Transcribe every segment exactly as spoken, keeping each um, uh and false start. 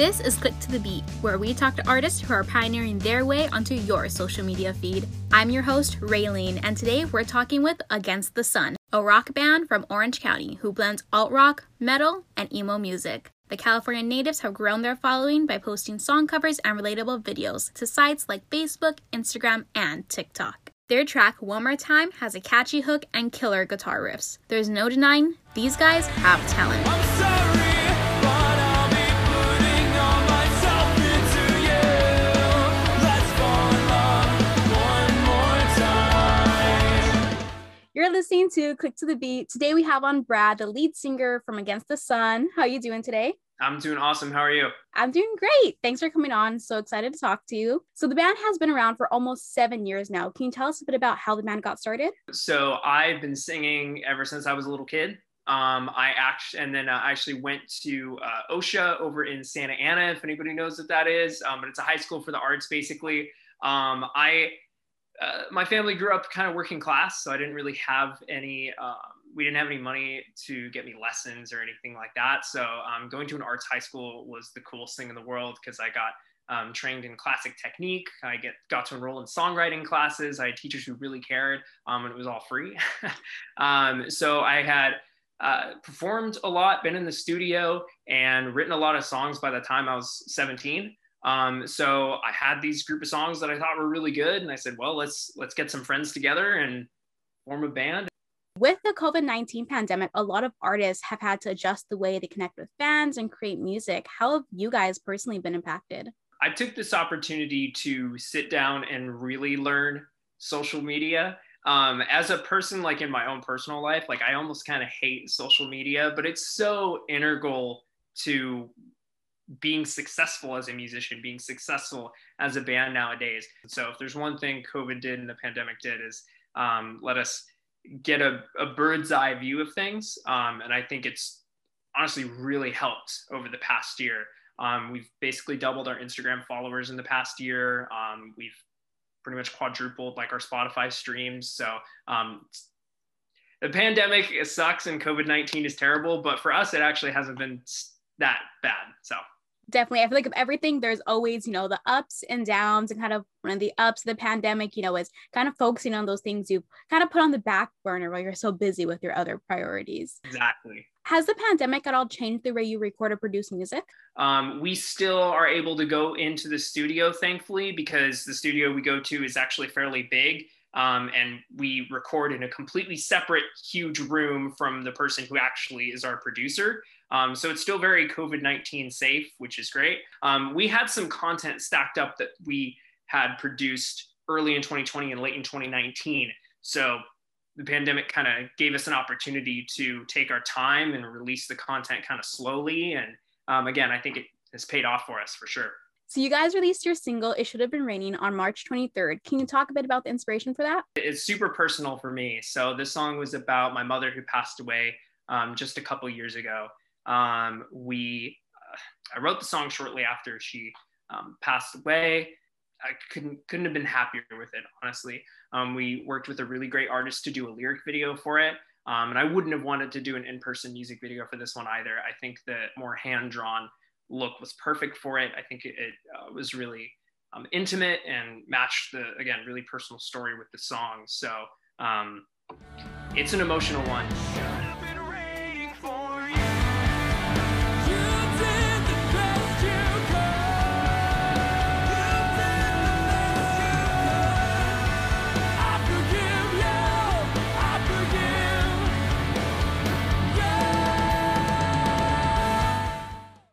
This is Click to the Beat, where we talk to artists who are pioneering their way onto your social media feed. I'm your host, Raylene, and today we're talking with Against the Sun, a rock band from Orange County who blends alt-rock, metal, and emo music. The California natives have grown their following by posting song covers and relatable videos to sites like Facebook, Instagram, and TikTok. Their track, One More Time, has a catchy hook and killer guitar riffs. There's no denying these guys have talent. I'm sorry. You're listening to Click to the Beat. Today we have on Brad, the lead singer from Against the Sun. How are you doing today? I'm doing awesome. How are you? I'm doing great. Thanks for coming on. So excited to talk to you. So the band has been around for almost seven years now. Can you tell us a bit about how the band got started? So I've been singing ever since I was a little kid. Um, I actually, and then I actually went to uh, OSHA over in Santa Ana, if anybody knows what that is. Um, but it's a high school for the arts, basically. Um, I... Uh, my family grew up kind of working class, so I didn't really have any, um, we didn't have any money to get me lessons or anything like that. So um, going to an arts high school was the coolest thing in the world because I got um, trained in classic technique. I get got to enroll in songwriting classes. I had teachers who really cared, um, and it was all free. um, so I had uh, performed a lot, been in the studio, and written a lot of songs by the time I was seventeen. Um, so I had these group of songs that I thought were really good. And I said, well, let's, let's get some friends together and form a band. With the covid nineteen pandemic, a lot of artists have had to adjust the way they connect with fans and create music. How have you guys personally been impacted? I took this opportunity to sit down and really learn social media. Um, as a person, like in my own personal life, like I almost kind of hate social media, but it's so integral to being successful as a musician, being successful as a band nowadays. So if there's one thing COVID did and the pandemic did is um, let us get a, a bird's eye view of things. Um, and I think it's honestly really helped over the past year. Um, we've basically doubled our Instagram followers in the past year. Um, we've pretty much quadrupled like our Spotify streams. So um, the pandemic, it sucks and covid nineteen is terrible, but for us, it actually hasn't been that bad, so. Definitely. I feel like of everything, there's always, you know, the ups and downs, and kind of one of the ups of the pandemic, you know, is kind of focusing on those things you kind of put on the back burner while you're so busy with your other priorities. Exactly. Has the pandemic at all changed the way you record or produce music? Um, we still are able to go into the studio, thankfully, because the studio we go to is actually fairly big. Um, and we record in a completely separate, huge room from the person who actually is our producer. Um, so it's still very covid nineteen safe, which is great. Um, we had some content stacked up that we had produced early in twenty twenty and late in twenty nineteen. So the pandemic kind of gave us an opportunity to take our time and release the content kind of slowly. And um, again, I think it has paid off for us for sure. So you guys released your single, It Should Have Been Raining, on March twenty-third. Can you talk a bit about the inspiration for that? It's super personal for me. So this song was about my mother who passed away um, just a couple years ago. Um, we, uh, I wrote the song shortly after she um, passed away. I couldn't, couldn't have been happier with it, honestly. Um, we worked with a really great artist to do a lyric video for it. Um, and I wouldn't have wanted to do an in-person music video for this one either. I think that more hand-drawn look was perfect for it. I think it, it uh, was really um, intimate and matched the, again, really personal story with the song. So um, it's an emotional one.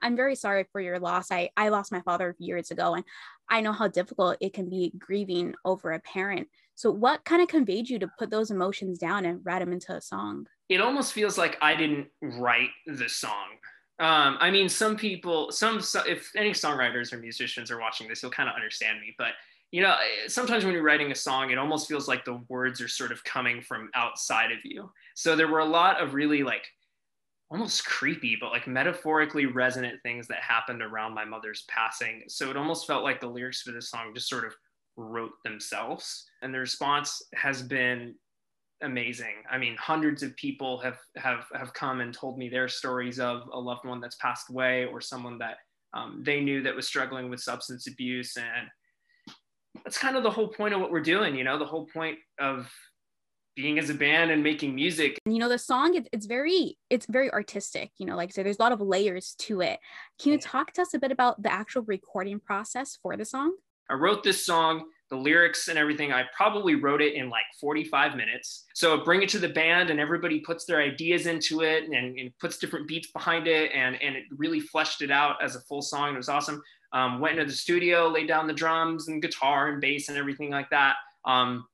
I'm very sorry for your loss. I, I lost my father years ago, and I know how difficult it can be grieving over a parent. So what kind of conveyed you to put those emotions down and write them into a song? It almost feels like I didn't write the song. Um, I mean, some people, some, if any songwriters or musicians are watching this, you'll kind of understand me, but you know, sometimes when you're writing a song, it almost feels like the words are sort of coming from outside of you. So there were a lot of really like almost creepy, but like metaphorically resonant things that happened around my mother's passing. So it almost felt like the lyrics for this song just sort of wrote themselves. And the response has been amazing. I mean, hundreds of people have have have come and told me their stories of a loved one that's passed away or someone that um, they knew that was struggling with substance abuse. And that's kind of the whole point of what we're doing, you know, the whole point of being as a band and making music. You know, the song, it, it's very, it's very artistic. You know, like I said, there's a lot of layers to it. Can you talk to us a bit about the actual recording process for the song? I wrote this song, the lyrics and everything. I probably wrote it in like forty-five minutes. So I bring it to the band and everybody puts their ideas into it and, and puts different beats behind it. And, and it really fleshed it out as a full song. It was awesome. Um, went into the studio, laid down the drums and guitar and bass and everything like that. Um,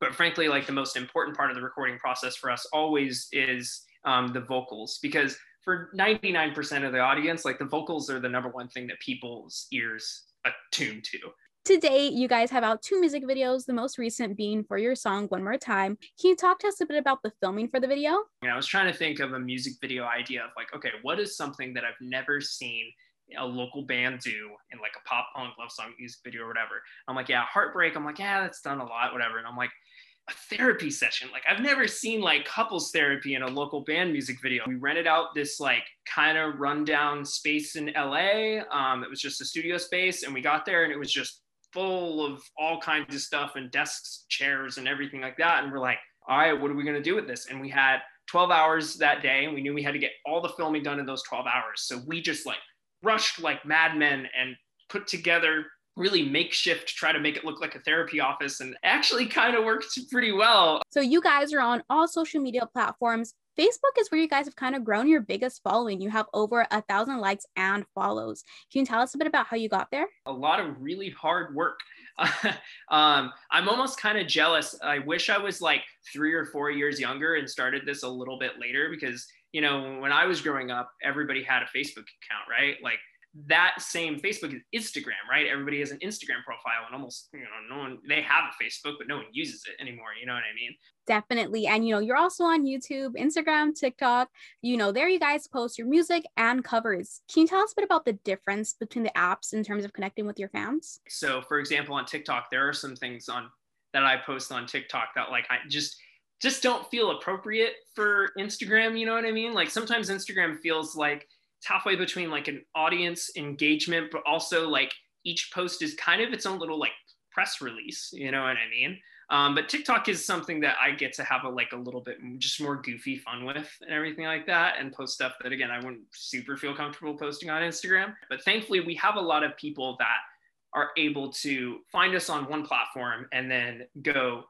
But frankly, like the most important part of the recording process for us always is um, the vocals, because for ninety-nine percent of the audience, like the vocals are the number one thing that people's ears attune to. To date, you guys have out two music videos, the most recent being for your song, One More Time. Can you talk to us a bit about the filming for the video? And I was trying to think of a music video idea of like, okay, what is something that I've never seen a local band do in like a pop punk love song music video or whatever. I'm like, yeah, Heartbreak. I'm like, yeah, that's done a lot, whatever. And I'm like, a therapy session. Like I've never seen like couples therapy in a local band music video. We rented out this like kind of rundown space in L A. Um, it was just a studio space, and we got there and it was just full of all kinds of stuff and desks, chairs and everything like that. And we're like, all right, what are we going to do with this? And we had twelve hours that day, and we knew we had to get all the filming done in those twelve hours. So we just like rushed like madmen and put together really makeshift, try to make it look like a therapy office, and actually kind of worked pretty well. So you guys are on all social media platforms. Facebook is where you guys have kind of grown your biggest following. You have over a thousand likes and follows. Can you tell us a bit about how you got there? A lot of really hard work. um, I'm almost kind of jealous. I wish I was like three or four years younger and started this a little bit later, because, you know, when I was growing up, everybody had a Facebook account, right? Like that same Facebook is Instagram, right? Everybody has an Instagram profile, and almost, you know, no one, they have a Facebook, but no one uses it anymore. You know what I mean? Definitely. And, you know, you're also on YouTube, Instagram, TikTok, you know, there you guys post your music and covers. Can you tell us a bit about the difference between the apps in terms of connecting with your fans? So for example, on TikTok, there are some things on that I post on TikTok that like, I just, just don't feel appropriate for Instagram. You know what I mean? Like sometimes Instagram feels like it's halfway between like an audience engagement, but also like each post is kind of its own little like press release, you know what I mean? Um, but TikTok is something that I get to have a like a little bit just more goofy fun with and everything like that, and post stuff that, again, I wouldn't super feel comfortable posting on Instagram. But thankfully we have a lot of people that are able to find us on one platform and then go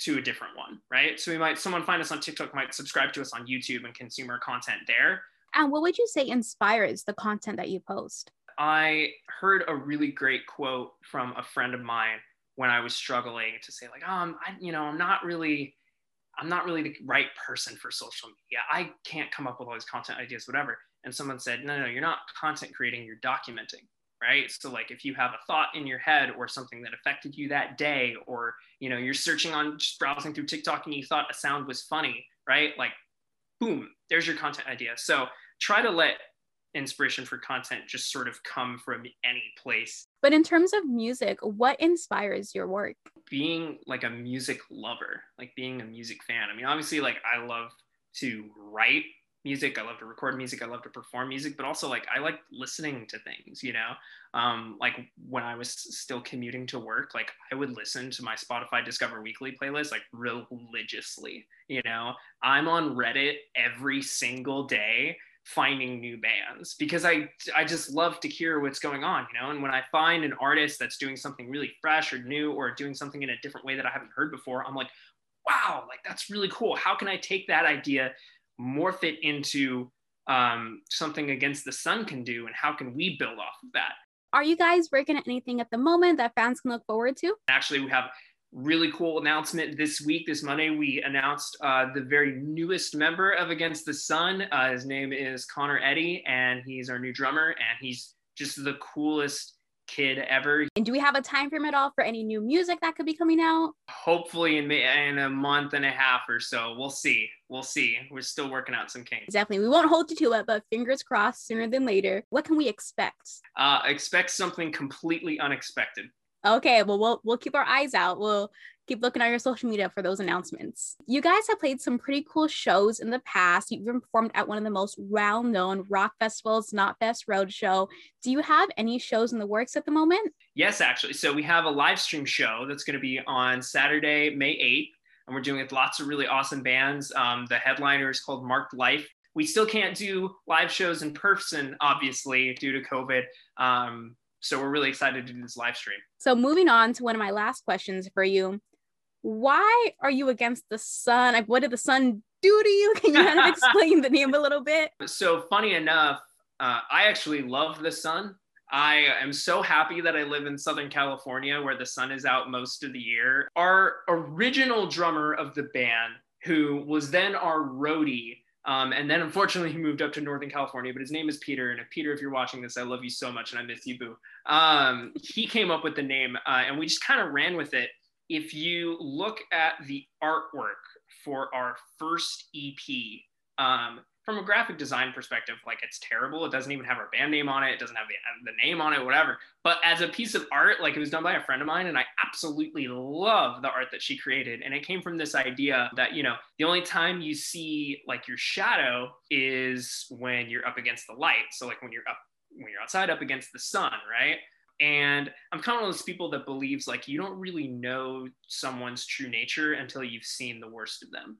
to a different one, right? So we might, someone find us on TikTok, might subscribe to us on YouTube and consume our content there. And what would you say inspires the content that you post? I heard a really great quote from a friend of mine when I was struggling to say like, um, I, you know, I'm not really, I'm not really the right person for social media. I can't come up with all these content ideas, whatever. And someone said, no, no, you're not content creating, you're documenting, right? So like if you have a thought in your head or something that affected you that day, or, you know, you're searching on, just browsing through TikTok and you thought a sound was funny, right? Like, boom, there's your content idea. So try to let inspiration for content just sort of come from any place. But in terms of music, what inspires your work? Being like a music lover, like being a music fan. I mean, obviously, like I love to write music. I love to record music. I love to perform music, but also like, I like listening to things, you know, um, like when I was still commuting to work, like I would listen to my Spotify Discover Weekly playlist, like religiously, you know, I'm on Reddit every single day, finding new bands, because I, I just love to hear what's going on, you know, and when I find an artist that's doing something really fresh or new, or doing something in a different way that I haven't heard before, I'm like, wow, like that's really cool. How can I take that idea, morph it into um, something Against the Sun can do, and how can we build off of that? Are you guys working at anything at the moment that fans can look forward to? Actually, we have a really cool announcement this week. This Monday, we announced uh, the very newest member of Against the Sun. Uh, his name is Connor Eddy, and he's our new drummer, and he's just the coolest kid ever. And do we have a time frame at all for any new music that could be coming out? Hopefully in, in a month and a half or so. We'll see. We'll see. We're still working out some kinks. Definitely. We won't hold you to it, but fingers crossed sooner than later. What can we expect? Uh, expect something completely unexpected. Okay. Well, we'll, we'll keep our eyes out. We'll keep looking on your social media for those announcements. You guys have played some pretty cool shows in the past. You've even performed at one of the most well-known rock festivals, Not Fest Roadshow. Do you have any shows in the works at the moment? Yes, actually. So we have a live stream show that's going to be on Saturday, May eighth. And we're doing it with lots of really awesome bands. Um, the headliner is called Marked Life. We still can't do live shows in person, obviously, due to COVID. Um, so we're really excited to do this live stream. So moving on to one of my last questions for you. Why are you against the sun? Like, what did the sun do to you? Can you kind of explain the name a little bit? So funny enough, uh, I actually love the sun. I am so happy that I live in Southern California where the sun is out most of the year. Our original drummer of the band, who was then our roadie, Um, and then unfortunately he moved up to Northern California, but his name is Peter. And if Peter, if you're watching this, I love you so much and I miss you, boo. Um, he came up with the name uh, and we just kind of ran with it. If you look at the artwork for our first E P, um, from a graphic design perspective, like it's terrible. It doesn't even have our band name on it. It doesn't have the, the name on it, whatever. But as a piece of art, like it was done by a friend of mine and I absolutely love the art that she created. And it came from this idea that, you know, the only time you see like your shadow is when you're up against the light. So like when you're up, when you're outside up against the sun, right? And I'm kind of one of those people that believes like, you don't really know someone's true nature until you've seen the worst of them.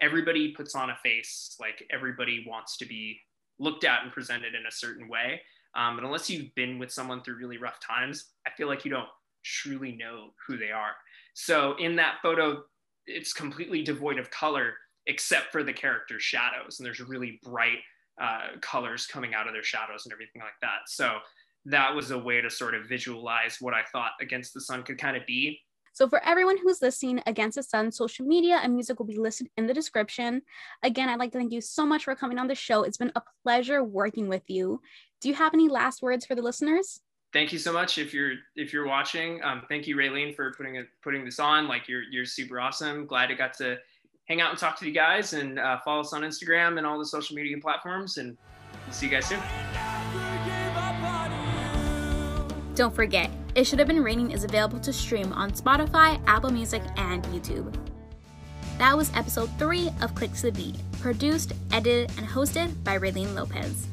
Everybody puts on a face, like everybody wants to be looked at and presented in a certain way. Um, and unless you've been with someone through really rough times, I feel like you don't truly know who they are. So in that photo, it's completely devoid of color, except for the character's shadows. And there's really bright uh, colors coming out of their shadows and everything like that. So that was a way to sort of visualize what I thought Against the Sun could kind of be. So for everyone who's listening, Against the Sun, social media and music will be listed in the description. Again, I'd like to thank you so much for coming on the show. It's been a pleasure working with you. Do you have any last words for the listeners? Thank you so much. If you're if you're watching, um, thank you, Raylene, for putting a, putting this on. Like you're you're super awesome. Glad I got to hang out and talk to you guys. And uh, follow us on Instagram and all the social media platforms. And we'll see you guys soon. Don't forget, It Should Have Been Raining is available to stream on Spotify, Apple Music, and YouTube. That was episode three of Click to the Beat, produced, edited, and hosted by Raylene Lopez.